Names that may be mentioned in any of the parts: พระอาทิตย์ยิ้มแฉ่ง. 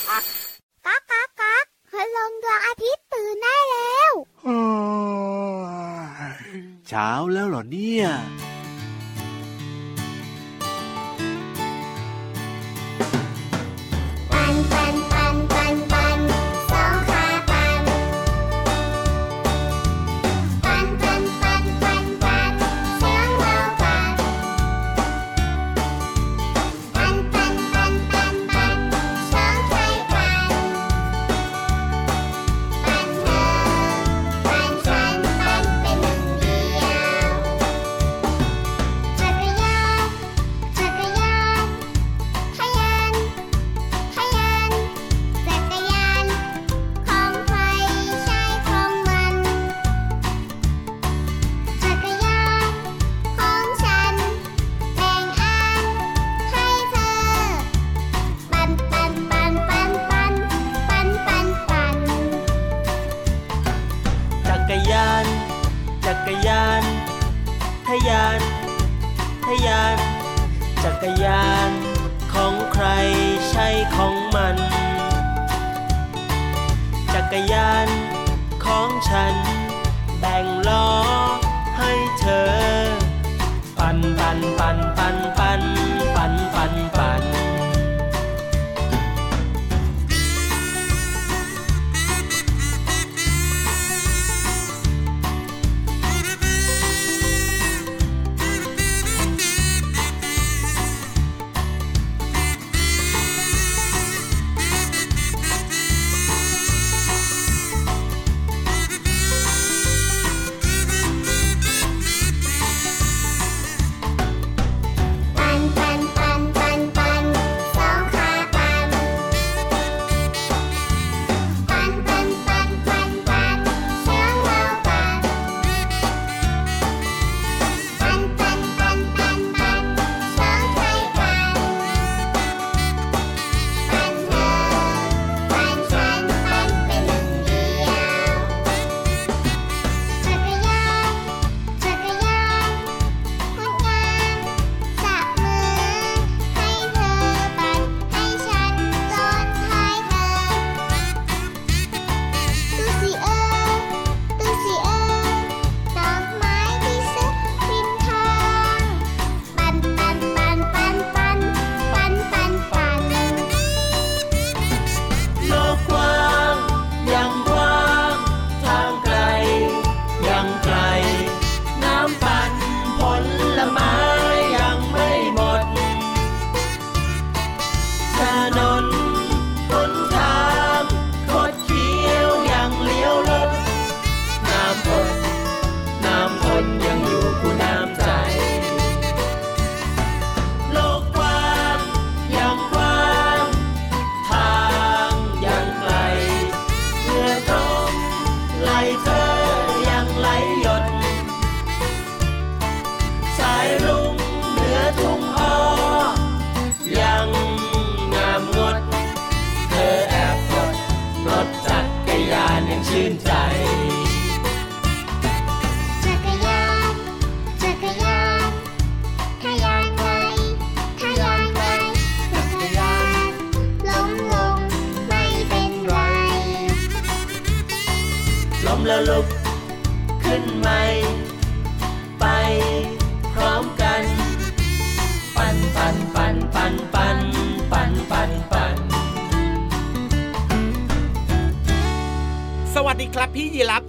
ก๊ากก๊ากก๊ากคืนลงดวงอาทิตย์ตื่นได้แล้วเช้าแล้วเหรอเนี่ย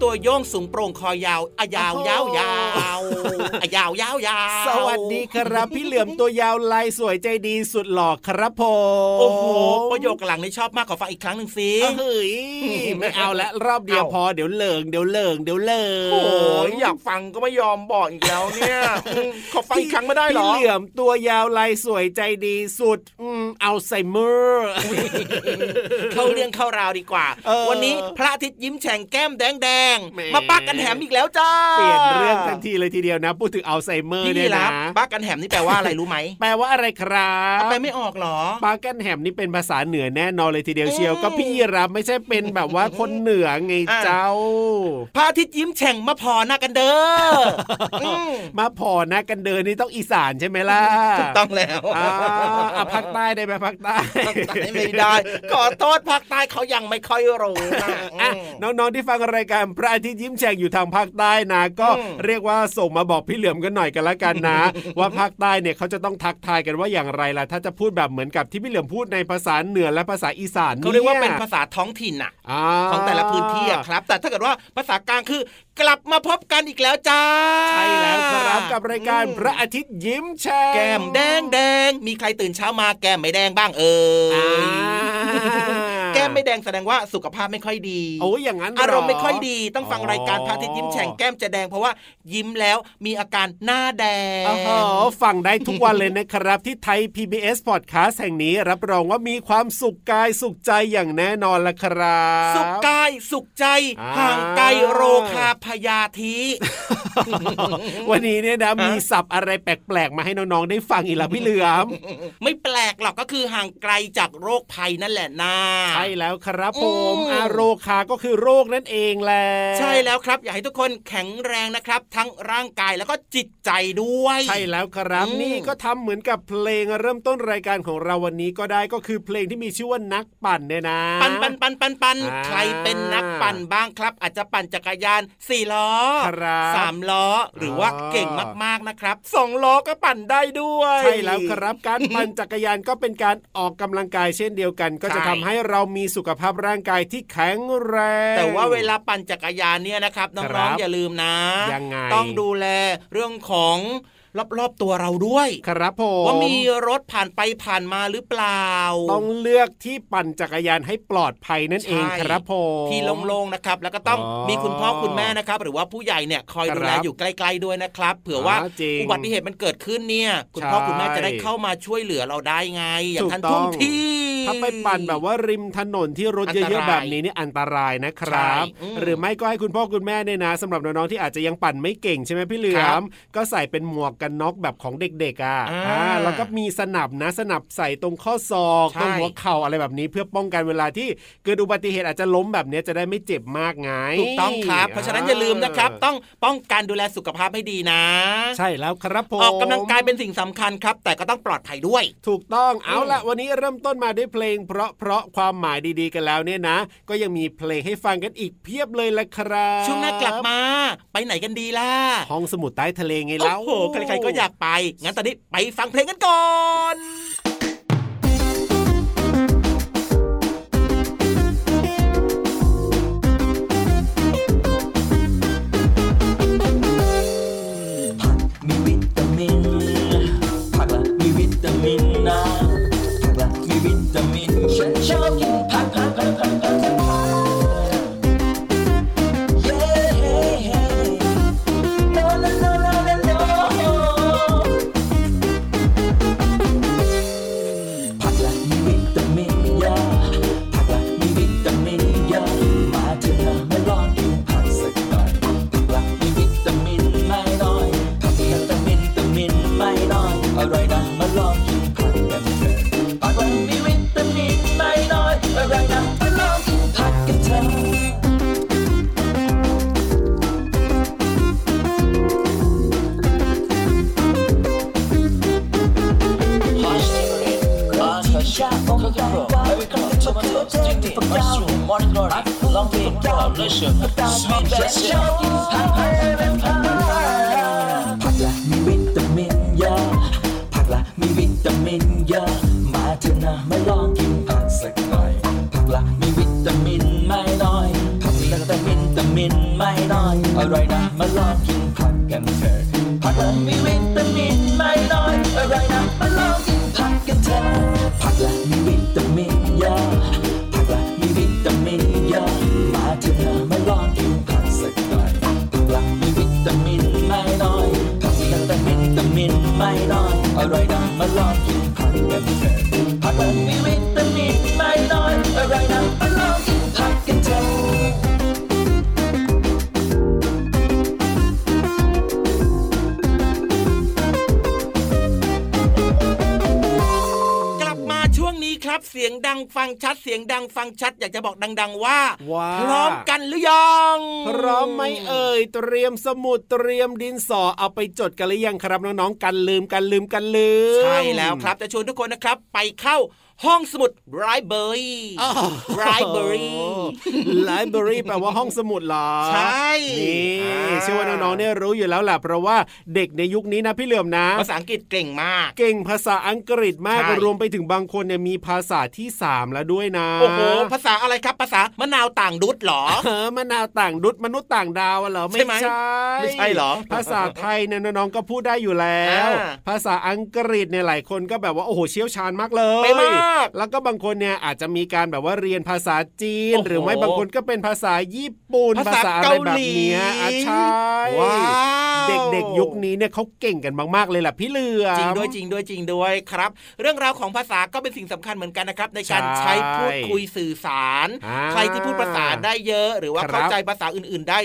ตัวโยงสูงโปร่งคอยาวอะยาวยาวยาวอะยาวยาวยาวสวัสดีครับพี่เหลือมตัวยาวลายสวยใจดีสุดหล่อครับผมโอ้โหประโยคหลังนี่ชอบมากขอฟังอีกครั้งนึงสิเฮ้ยไม่เอาละรอบเดียวพอเดี๋ยวเลิงโอ้ยอยากฟังก็ไม่ยอมบอกอีกแล้วเนี่ยขอฟังอีกครั้งไม่ได้หรอพี่เหลือมตัวยาวลายสวยใจดีสุดอัลไซเมอร์เข้าเรื่องเข้าราวดีกว่าวันนี้พระอาทิตย์ยิ้มแฉ่ง แก้มแดงๆมาปักกันแหมอีกแล้วจ้าเปลี่ยนเรื่องทันทีเลยทีเดียวนะพูดถึงอัลไซเมอร์เนี่ยนะปักกันแหมนี่แปลว่าอะไรรู้ไหมแปลว่าอะไรครับไปไม่ออกหรอปักกันแหมนี่เป็นภาษาเหนือแน่นอนเลยทีเดียวเชียวก็พี่รับไม่ใช่เป็นแบบว่าคนเหนือไงเจ้าพระอาทิตย์ยิ้มแฉ่งมาพอหน้ากันเด้อ มาพอหน้ากันเด้อนี่ต้องอีสานใช่ไหมล่ะถูกต้องแล้วภาคใต้ได้ไหมภาคใต้ไม่ได้ขอโทษภาคใต้เขายังไม่ค่อยรู้นะน้องๆที่ฟังรายการพระอาทิตย์ยิ้มแฉ่งอยู่ทางภาคใต้นะก็เรียกว่าส่งมาบอกพี่เหลือมกันหน่อยกันละกันนะว่าภาคใต้เนี่ยเขาจะต้องทักทายกันว่าอย่างไรล่ะถ้าจะพูดแบบเหมือนกับที่พี่เหลือมพูดในภาษาเหนือและภาษาอีสานเขาเรียกว่าเป็นภาษาท้องถิ่นอะของแต่ละพื้นที่อะครับแต่ถ้าเกิดว่าภาษากลางคือกลับมาพบกันอีกแล้วจ้าใช่แล้วครับกับรายการพระอาทิตย์ยิ้มแฉ่งแก้มแดงแดงมีใครตื่นเช้ามาแก้มไม่แดงบ้างเอ่ยแก้มไม่แดงแสดงว่าสุขภาพไม่ค่อยดีโอ้ยอย่างนั้นอารมณ์ไม่ค่อยดีต้องฟังรายการพระอาทิตย์ยิ้มแฉ่งแก้มจะแดงเพราะว่ายิ้มแล้วมีอาการหน้าแดงอ๋อฟังได้ทุกวันเลยนะครับที่ไทย PBS Podcast แห่งนี้รับรองว่ามีความสุขกายสุขใจอย่างแน่นอนละครับสุขกายสุขใจห่างไกลโรคาพยาธิ วันนี้เนี่ยนะมีศัพท์อะไรแปลกๆมาให้น้องๆได้ฟังอีกแล้วพี่เหลือม ไม่แปลกหรอกก็คือห่างไกลจากโรคภัยนั่นแหละนะใช่แล้วครับผมโรคาก็คือโรคนั่นเองแหละใช่แล้วครับอยากให้ทุกคนแข็งแรงนะครับทั้งร่างกายแล้วก็จิตใจด้วยใช่แล้วครับนี่ก็ทำเหมือนกับเพลงเริ่มต้นรายการของเราวันนี้ก็ได้ก็คือเพลงที่มีชื่อว่านักปั่นเนี่ยนะปั่นใครเป็นนักปั่นบ้างครับอาจจะปั่นจักรยาน4ล้อ3ล้อหรือว่าเก่งมากๆนะครับ2ล้อก็ปั่นได้ด้วยใช่แล้วครับการปั่นจักรยานก็เป็นการออกกำลังกายเช่นเดียวกันก็จะทำให้เรามีสุขภาพร่างกายที่แข็งแรงแต่ว่าเวลาปั่นจักรยานเนี่ยนะครับน้องๆอย่าลืมนะต้องดูแลเรื่องของรอบๆตัวเราด้วยครับผมว่ามีรถผ่านไปผ่านมาหรือเปล่าต้องเลือกที่ปั่นจักรยานให้ปลอดภัยนั่นเองครับผมที่โล่งๆนะครับแล้วก็ต้องมีคุณพ่อคุณแม่นะครับหรือว่าผู้ใหญ่เนี่ยคอยดูแลอยู่ใกล้ๆด้วยนะครับเผื่อว่าอุบัติเหตุมันเกิดขึ้นเนี่ยคุณพ่อคุณแม่จะได้เข้ามาช่วยเหลือเราได้ไงอย่างทันท่วงทีถ้าไปปั่นแบบว่าริมถนนที่รถเยอะๆแบบนี้นี่อันตรายนะครับหรือไม่ก็ให้คุณพ่อคุณแม่เนี่ยนะสำหรับน้องๆที่อาจจะยังปั่นไม่เก่งใช่ไหมพี่เหลือมก็ใส่เป็นหมวกกันน็อกแบบของเด็กๆแล้วก็มีสนับนะสนับใส่ตรงข้อศอกตรงหัวเข่าอะไรแบบนี้เพื่อป้องกันเวลาที่เกิดอุบัติเหตุอาจจะล้มแบบนี้จะได้ไม่เจ็บมากไงถูกต้องครับเพราะฉะนั้นอย่าลืมนะครับต้องป้องกันดูแลสุขภาพให้ดีนะใช่แล้วครับผมออกกำลังกายเป็นสิ่งสำคัญครับแต่ก็ต้องปลอดภัยด้วยถูกต้องเอาละวันนี้เริ่มต้นมาด้วยเพลงเพราะความหมายดีๆกันแล้วเนี่ยนะก็ยังมีเพลงให้ฟังกันอีกเพียบเลยละครับช่วงหน้ากลับมาไปไหนกันดีล่ะห้องสมุดใต้ทะเลไงแล้วโอ้โหใครก็อยากไปงั้นตอนนี้ไปฟังเพลงกันก่อนผักมีวิตามินผักละมีวิตามินนะผักละมีวิตามินฉันชอบกินผัก เสียงดังฟังชัดเสียงดังฟังชัดอยากจะบอกดังๆว่าพร้อมกันหรือยังพร้อมไหมเอ่ยเตรียมสมุดเตรียมดินสอเอาไปจดกันหรือยังครับน้องๆกันลืมใช่แล้วครับจะชวนทุกคนนะครับไปเข้าห้องสมุดไลบรารีแปลว่าห้องสมุดเหรอใช่นี่เชื่อว่าน้องๆเนี่ยรู้อยู่แล้วแหละเพราะว่าเด็กในยุคนี้นะพี่เหลือมนะภาษาอังกฤษเก่งมากเก่งภาษาอังกฤษมากรวมไปถึงบางคนเนี่ยมีภาษาที่3แล้วด้วยนะโอ้โหภาษาอะไรครับภาษามะนาวต่างดุดหรอมะนาวต่างดุดมนุษย์ต่างดาวเหรอไม่ใช่ไม่ใช่หรอภาษาไทยเนี่ยน้องๆก็พูดได้อยู่แล้วภาษาอังกฤษเนี่ยหลายคนก็แบบว่าโอ้โหเชี่ยวชาญมากเลยแล้วก็บางคนเนี่ยอาจจะมีการแบบว่าเรียนภาษาจีนหรือไม่บางคนก็เป็นภาษาญี่ปุ่นภาษาอะไรแบบนี้ใช่เด็กๆยุคนี้เนี่ยเขาเก่งกันมากๆเลยล่ะพี่เหลือมจริงด้วยครับเรื่องราวของภาษาก็เป็นสิ่งสำคัญเหมือนกันนะครับในการใช้พูดคุยสื่อสารใครที่พูดภาษาได้เยอะหรือว่าเข้าใจภาษาอื่นๆได้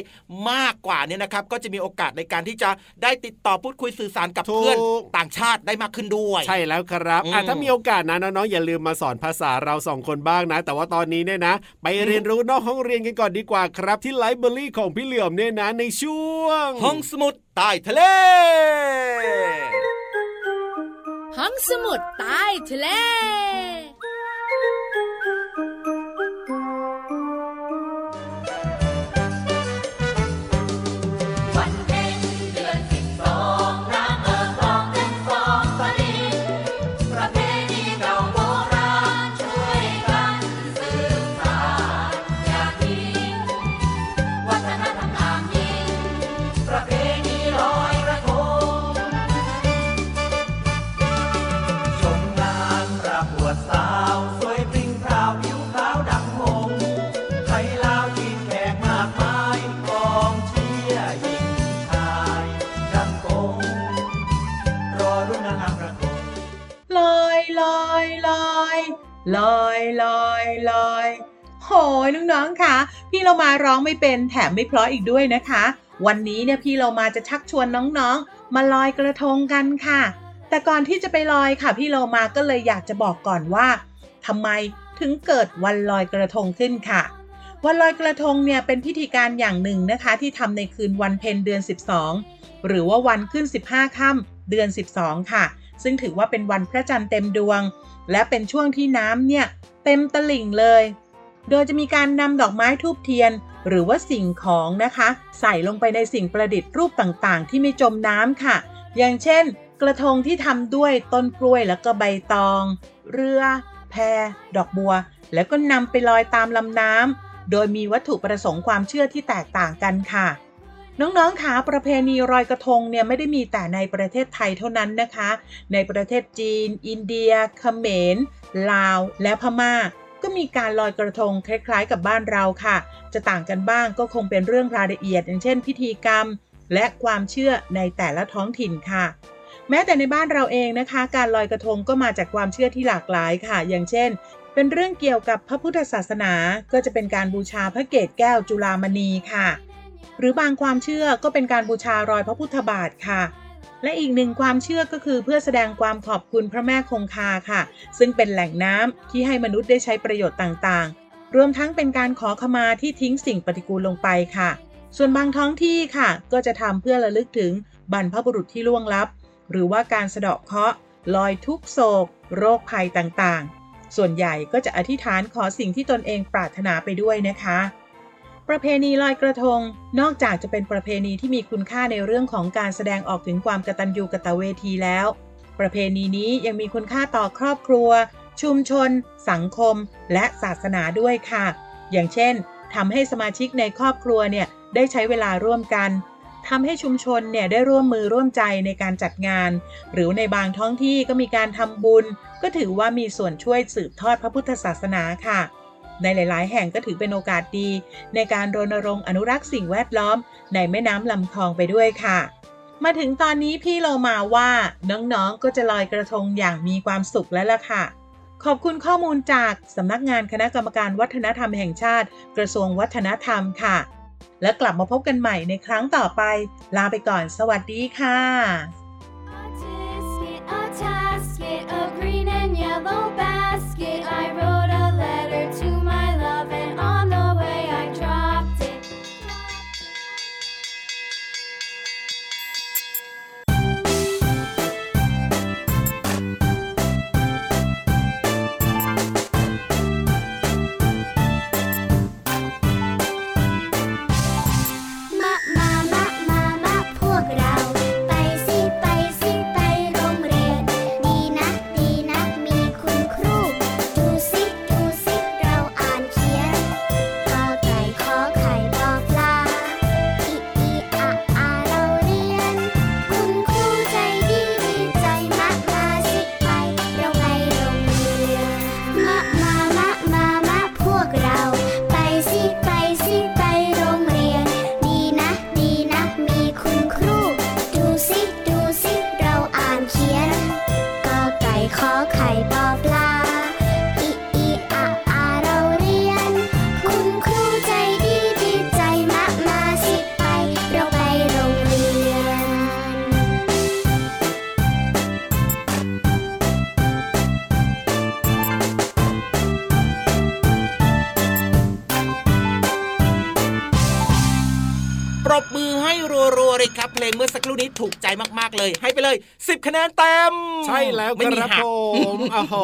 มากกว่านี่นะครับก็จะมีโอกาสในการที่จะได้ติดต่อพูดคุยสื่อสารกับเพื่อนต่างชาติได้มากขึ้นด้วยใช่แล้วครับถ้ามีโอกาสนะน้องๆอย่าลืมมาสอนภาษาเรา2คนบ้างนะแต่ว่าตอนนี้เนี่ยนะไปเรียนรู้นอกห้องเรียนกันก่อนดีกว่าครับที่ไลบรารีของพี่เหลือมเนี่ยนะในช่วงห้องสมุดใต้ทะเลห้องสมุดใต้ทะเลลอยโหยน้องๆค่ะพี่เรามาร้องไม่เป็นแถมไม่เพราะอีกด้วยนะคะวันนี้เนี่ยพี่เรามาจะชักชวนน้องๆมาลอยกระทงกันค่ะแต่ก่อนที่จะไปลอยค่ะพี่เรามาก็เลยอยากจะบอกก่อนว่าทำไมถึงเกิดวันลอยกระทงขึ้นค่ะวันลอยกระทงเนี่ยเป็นพิธีการอย่างหนึ่งนะคะที่ทำในคืนวันเพ็ญเดือน12หรือว่าวันขึ้น15ค่ำเดือน12ค่ะซึ่งถือว่าเป็นวันพระจันทร์เต็มดวงและเป็นช่วงที่น้ำเนี่ยเต็มตลิ่งเลยโดยจะมีการนำดอกไม้ธูปเทียนหรือว่าสิ่งของนะคะใส่ลงไปในสิ่งประดิษฐ์รูปต่างๆที่ไม่จมน้ำค่ะอย่างเช่นกระทงที่ทำด้วยต้นกล้วยแล้วก็ใบตองเรือแพดอกบัวแล้วก็นำไปลอยตามลำน้ำโดยมีวัตถุประสงค์ความเชื่อที่แตกต่างกันค่ะน้องๆคะประเพณีลอยกระทงเนี่ยไม่ได้มีแต่ในประเทศไทยเท่านั้นนะคะในประเทศจีนอินเดียเขมรลาวและพม่าก็มีการลอยกระทงคล้ายๆกับบ้านเราค่ะจะต่างกันบ้างก็คงเป็นเรื่องรายละเอียดอย่างเช่นพิธีกรรมและความเชื่อในแต่ละท้องถิ่นค่ะแม้แต่ในบ้านเราเองนะคะการลอยกระทงก็มาจากความเชื่อที่หลากหลายค่ะอย่างเช่นเป็นเรื่องเกี่ยวกับพระพุทธศาสนาก็จะเป็นการบูชาพระเกศแก้วจุฬามณีค่ะหรือบางความเชื่อก็เป็นการบูชารอยพระพุทธบาทค่ะและอีกหนึ่งความเชื่อก็คือเพื่อแสดงความขอบคุณพระแม่คงคาค่ะซึ่งเป็นแหล่งน้ำที่ให้มนุษย์ได้ใช้ประโยชน์ต่างๆรวมทั้งเป็นการขอขมาที่ทิ้งสิ่งปฏิกูลลงไปค่ะส่วนบางท้องที่ค่ะก็จะทำเพื่อระลึกถึงบรรพบุรุษที่ล่วงลับหรือว่าการสะเดาะเคราะห์ลอยทุกโศกโรคภัยต่างๆส่วนใหญ่ก็จะอธิษฐานขอสิ่งที่ตนเองปรารถนาไปด้วยนะคะประเพณีลอยกระทงนอกจากจะเป็นประเพณีที่มีคุณค่าในเรื่องของการแสดงออกถึงความกตัญญูกตเวทีแล้วประเพณีนี้ยังมีคุณค่าต่อครอบครัวชุมชนสังคมและศาสนาด้วยค่ะอย่างเช่นทำให้สมาชิกในครอบครัวเนี่ยได้ใช้เวลาร่วมกันทำให้ชุมชนเนี่ยได้ร่วมมือร่วมใจในการจัดงานหรือในบางท้องที่ก็มีการทำบุญก็ถือว่ามีส่วนช่วยสืบทอดพระพุทธศาสนาค่ะในหลายๆแห่งก็ถือเป็นโอกาสดีในการรณรงค์อนุรักษ์สิ่งแวดล้อมในแม่น้ำลำคลองไปด้วยค่ะมาถึงตอนนี้พี่เรามาว่าน้องๆก็จะลอยกระทงอย่างมีความสุขแล้วล่ะค่ะขอบคุณข้อมูลจากสำนักงานคณะกรรมการวัฒนธรรมแห่งชาติกระทรวงวัฒนธรรมค่ะและกลับมาพบกันใหม่ในครั้งต่อไปลาไปก่อนสวัสดีค่ะ บมือให้รัวๆเลยครับเพลงเมื่อสักครู่นี้ถูกใจมากๆเลยให้ไปเลย10คะแนนเต็มใช่แล้วครับผมโอ้โห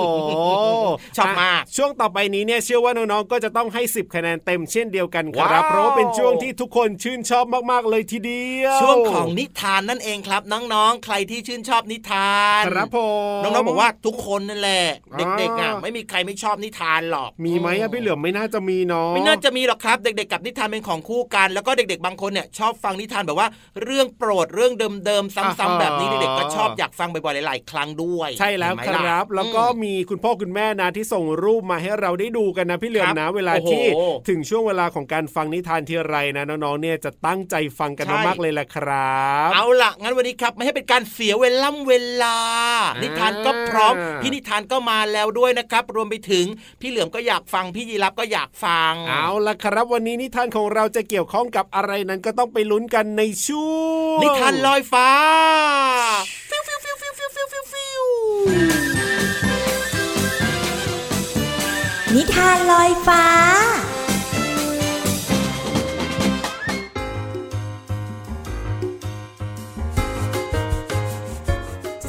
ชอบมากช่วงต่อไปนี้เนี่ยเชื่อว่าน้องๆก็จะต้องให้10คะแนนเต็มเช่นเดียวกันครับเพราะเป็นช่วงที่ทุกคนชื่นชอบมากๆเลยทีเดียวช่วงของนิทานนั่นเองครับน้องๆใครที่ชื่นชอบนิทานครับผมน้องๆบอกว่าทุกคนนั่นแหละเด็กๆอ่ะไม่มีใครไม่ชอบนิทานหรอกมีไหมพี่เหลือมไม่น่าจะมีเนาะไม่น่าจะมีหรอกครับเด็กๆกับนิทานเป็นของคู่กันแล้วก็เด็กๆบางคนเนี่ยชอบฟังนิทานแบบว่าเรื่องโปรดเรื่องเดิมๆซ้ำๆแบบนี้เด็กๆก็ชอบอยากฟังบ่อยๆหลายๆครั้งด้วยใช่แล้วครับแล้วก็มีคุณพ่อคุณแม่นะที่ส่งรูปมาให้เราได้ดูกันนะพี่เหลือมนะเวลาที่ถึงช่วงเวลาของการฟังนิทานทีไรนะน้องๆเนี่ยจะตั้งใจฟังกันมากเลยแหละครับเอาล่ะงั้นวันนี้ครับไม่ให้เป็นการเสียเวลานิทานก็พร้อมพี่นิทานก็มาแล้วด้วยนะครับรวมไปถึงพี่เหลือมก็อยากฟังพี่ยีรับก็อยากฟังเอาล่ะครับวันนี้นิทานของเราจะเกี่ยวข้องกับอะไรนั้นก็ต้องไปลุ้นกันในช่วงนิทานลอยฟ้านิทานลอยฟ้า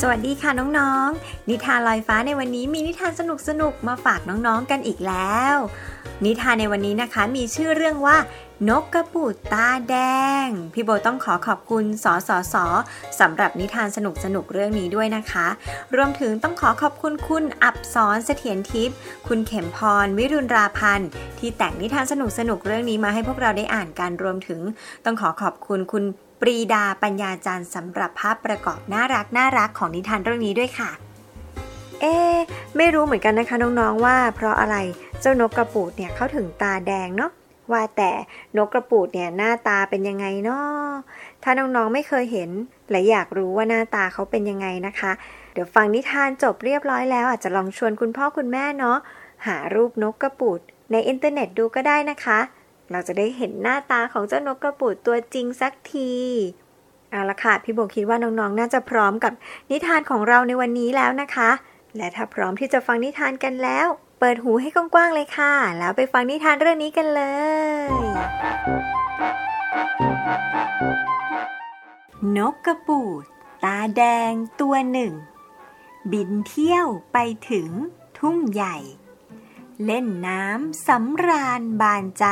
สวัสดีค่ะน้องๆนิทานลอยฟ้าในวันนี้มีนิทานสนุกๆมาฝากน้องๆกันอีกแล้วนิทานในวันนี้นะคะมีชื่อเรื่องว่านกกระปูดตาแดงพี่โบต้องขอบคุณสสส.สำหรับนิทานสนุกๆเรื่องนี้ด้วยนะคะรวมถึงต้องขอบคุณคุณอับสรเสถียรทิพย์คุณเข็มพรวิรุณราพันธ์ที่แต่งนิทานสนุกๆเรื่องนี้มาให้พวกเราได้อ่านกันรวมถึงต้องขอบคุณคุณปรีดาปัญญาจารย์สำหรับภาพประกอบน่ารักของนิทานเรื่องนี้ด้วยค่ะไม่รู้เหมือนกันนะคะน้องๆว่าเพราะอะไรเจ้านกกระปูดเนี่ยเขาถึงตาแดงเนาะว่าแต่นกกระปูดเนี่ยหน้าตาเป็นยังไงเนาะถ้าน้องๆไม่เคยเห็นและอยากรู้ว่าหน้าตาเขาเป็นยังไงนะคะเดี๋ยวฟังนิทานจบเรียบร้อยแล้วอาจจะลองชวนคุณพ่อคุณแม่เนาะหารูปนกกระปูดในอินเทอร์เน็ตดูก็ได้นะคะเราจะได้เห็นหน้าตาของเจ้านกกระปูดตัวจริงสักทีเอาละค่ะพี่โบคิดว่าน้องๆน่าจะพร้อมกับนิทานของเราในวันนี้แล้วนะคะและถ้าพร้อมที่จะฟังนิทานกันแล้วเปิดหูให้กว้างๆเลยค่ะแล้วไปฟังนิทานเรื่องนี้กันเลยนกกระปูดตาแดงตัวหนึ่งบินเที่ยวไปถึงทุ่งใหญ่เล่นน้ำสำราญบานใจ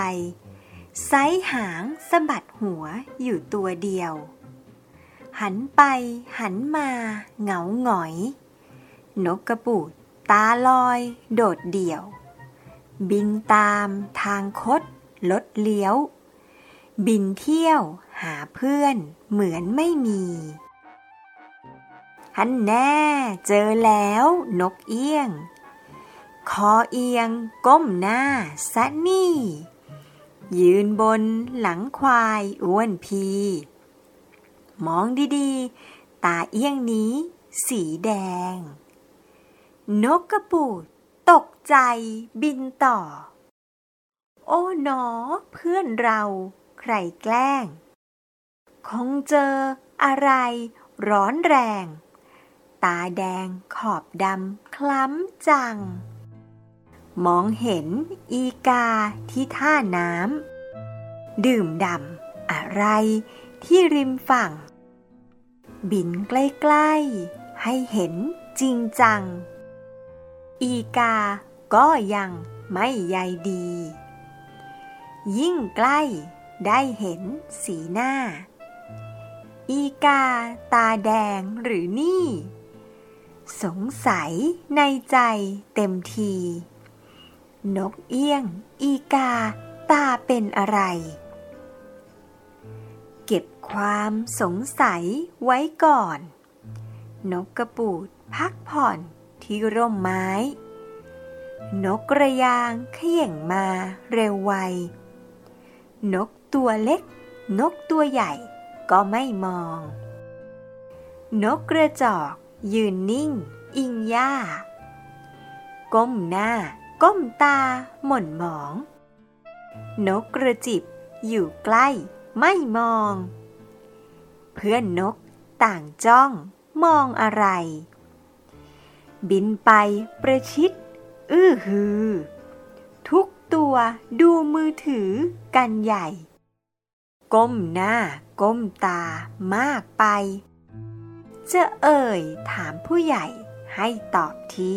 ไซหางสะบัดหัวอยู่ตัวเดียวหันไปหันมาเหงาหงอยนกกระปูดตาลอยโดดเดี่ยวบินตามทางคดลดเลี้ยวบินเที่ยวหาเพื่อนเหมือนไม่มีฮันแน่เจอแล้วนกเอี้ยงคอเอียงก้มหน้าซะนี่ยืนบนหลังควายอ้วนพีมองดีๆตาเอี้ยงนี้สีแดงนกกระปูดตกใจบินต่อโอ้หนอเพื่อนเราใครแกล้งคงเจออะไรร้อนแรงตาแดงขอบดำคล้ำจังมองเห็นอีกาที่ท่าน้ำดื่มด่ำอะไรที่ริมฝั่งบินใกล้ๆให้เห็นจริงจังอีกาก็ยังไม่ใยดียิ่งใกล้ได้เห็นสีหน้าอีกาตาแดงหรือนี่สงสัยในใจเต็มทีนกเอี้ยงอีกาตาเป็นอะไรเก็บความสงสัยไว้ก่อนนกกระปูดพักผ่อนที่ร่มไม้นกกระยางเขย่งมาเร็วไวนกตัวเล็กนกตัวใหญ่ก็ไม่มองนกกระจอกยืนนิ่งอิงหญ้าก้มหน้าก้มตาหม่นหมองนกกระจิบอยู่ใกล้ไม่มองเพื่อนนกต่างจ้องมองอะไรบินไปประชิดอื้อหือทุกตัวดูมือถือกันใหญ่ ก้มหน้าก้มตามากไปจะเอ่ยถามผู้ใหญ่ให้ตอบที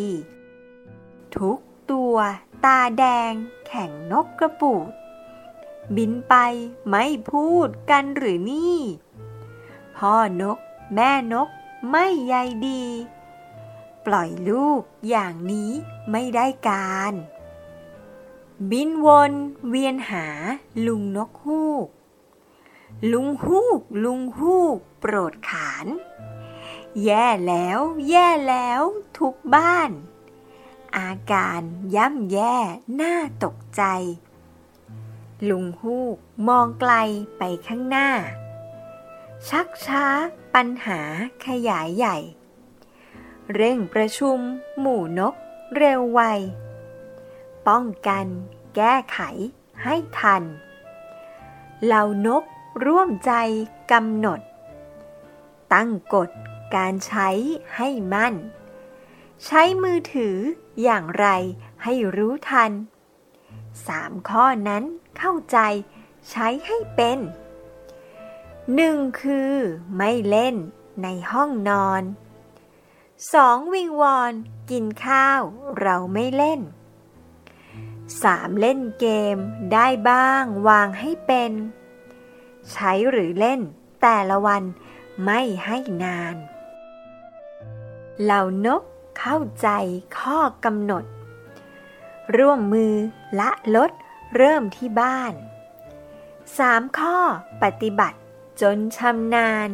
ทุกตัวตาแดงแข่งนกกระปูดบินไปไม่พูดกันหรือนี่พ่อนกแม่นกไม่ใยดีปล่อยลูกอย่างนี้ไม่ได้การบินวนเวียนหาลุงนกฮูกลุงฮูกลุงฮูกโปรดขานแย่แล้วแย่แล้วทุกบ้านอาการย่ำแย่น่าตกใจลุงฮูกมองไกลไปข้างหน้าชักช้าปัญหาขยายใหญ่เร่งประชุมหมู่นกเร็วไวป้องกันแก้ไขให้ทันเหล่านกร่วมใจกำหนดตั้งกฎการใช้ให้มั่นใช้มือถืออย่างไรให้รู้ทัน3ข้อนั้นเข้าใจใช้ให้เป็น1คือไม่เล่นในห้องนอน2วิงวอนกินข้าวเราไม่เล่น3เล่นเกมได้บ้างวางให้เป็นใช้หรือเล่นแต่ละวันไม่ให้นานเหล่านกเข้าใจข้อกำหนดร่วมมือละลดเริ่มที่บ้าน3ข้อปฏิบัติจนชำนาญ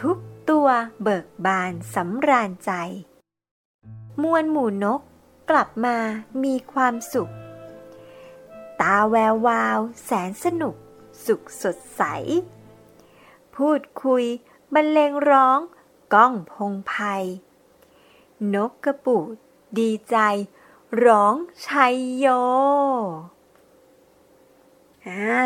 ทุกตัวเบิกบานสำราญใจมวลหมู่นกกลับมามีความสุขตาแวววาวแสนสนุกสุขสดใสพูดคุยบรรเลงร้องก้องพงไพนกกระปูดดีใจร้องชัยโย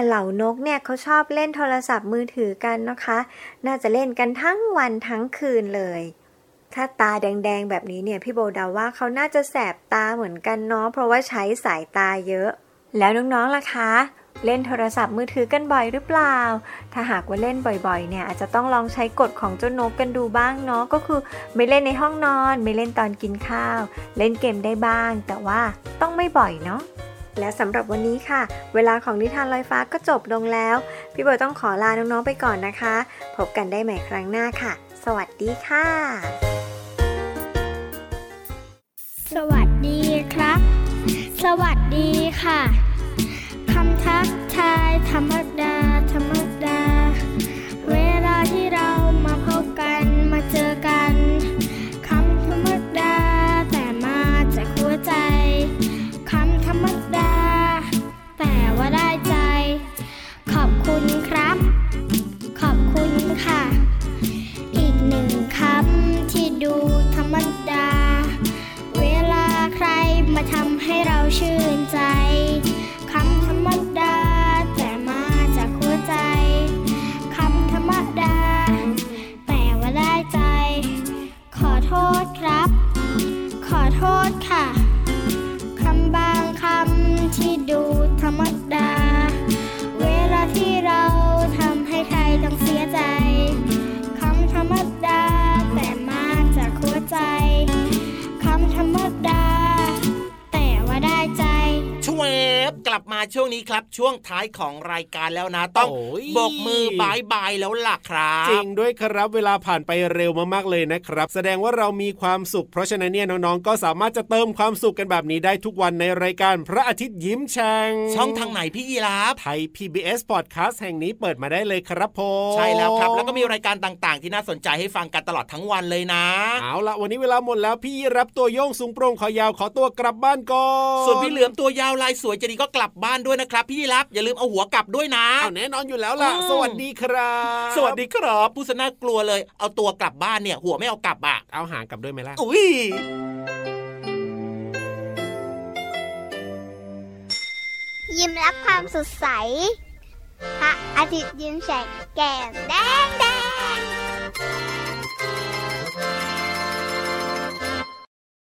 เหล่านกเนี่ยเขาชอบเล่นโทรศัพท์มือถือกันนะคะน่าจะเล่นกันทั้งวันทั้งคืนเลยถ้าตาแดงๆแบบนี้เนี่ยพี่โบเดาว่าเขาน่าจะแสบตาเหมือนกันเนาะเพราะว่าใช้สายตาเยอะแล้วน้องๆล่ะคะเล่นโทรศัพท์มือถือกันบ่อยหรือเปล่าถ้าหากว่าเล่นบ่อยๆเนี่ยอาจจะต้องลองใช้กฎของเจ้านกกันดูบ้างเนาะก็คือไม่เล่นในห้องนอนไม่เล่นตอนกินข้าวเล่นเกมได้บ้างแต่ว่าต้องไม่บ่อยเนาะและสำหรับวันนี้ค่ะเวลาของนิทานลอยฟ้าก็จบลงแล้วพี่โบต้องขอลาน้องๆไปก่อนนะคะพบกันได้ใหม่ครั้งหน้าค่ะสวัสดีค่ะสวัสดีครับสวัสดีค่ะคำทักทายธรรมดาธรรมดาเวลาที่เรามาพบกันมาเจอกันคำธรรมดาแต่มาจากหัวใจคำธรรมดาแต่ว่าได้ใจขอบคุณครับขอบคุณค่ะอีกหนึ่งคำที่ดูธรรมดาเวลาใครมาทำให้เราชื่นใจคำธรรมดาแต่มาจากหัวใจคำธรรมดาแต่ว่าได้ใจขอโทษครับขอโทษค่ะคำบางคำที่ดูธรรมดาเวลาที่เราทำให้ใครต้องเสียใจคำธรรมดาแต่มาจากหัวใจคำธรรมดาแต่ว่าได้ใจช่วยกลับมาช่วงนี้ครับช่วงท้ายของรายการแล้วนะต้องโบกมือบายบายแล้วล่ะครับจริงด้วยครับเวลาผ่านไปเร็วมากๆเลยนะครับแสดงว่าเรามีความสุขเพราะฉะนั้นเนี่ยน้องๆก็สามารถจะเติมความสุขกันแบบนี้ได้ทุกวันในรายการพระอาทิตย์ยิ้มแฉ่งช่องทางไหนพี่ยีราฟไทย PBS Podcast แห่งนี้เปิดมาได้เลยครับผมใช่แล้วครับแล้วก็มีรายการต่างๆที่น่าสนใจให้ฟังกันตลอดทั้งวันเลยนะเอาล่ะวันนี้เวลาหมดแล้วพี่ยีราฟตัวโยงสูงโปร่งคอยาวขอตัวกลับบ้านก่อนส่วนพี่เหลือมตัวยาวลายสวยจะดีก็กลับบ้านด้วยนะครับพี่รับอย่าลืมเอาหัวกลับด้วยนะเอาแน่นอนอยู่แล้วล่ะสวัสดีครับสวัสดีครับผู้สนับกลัวเลยเอาตัวกลับบ้านเนี่ยหัวไม่เอากลับอ่ะเอาหางกลับด้วยไหมล่ะอุ้ยยิ้มรับความสดใสพระอาทิตย์ยิ้มแฉกแก้มแดง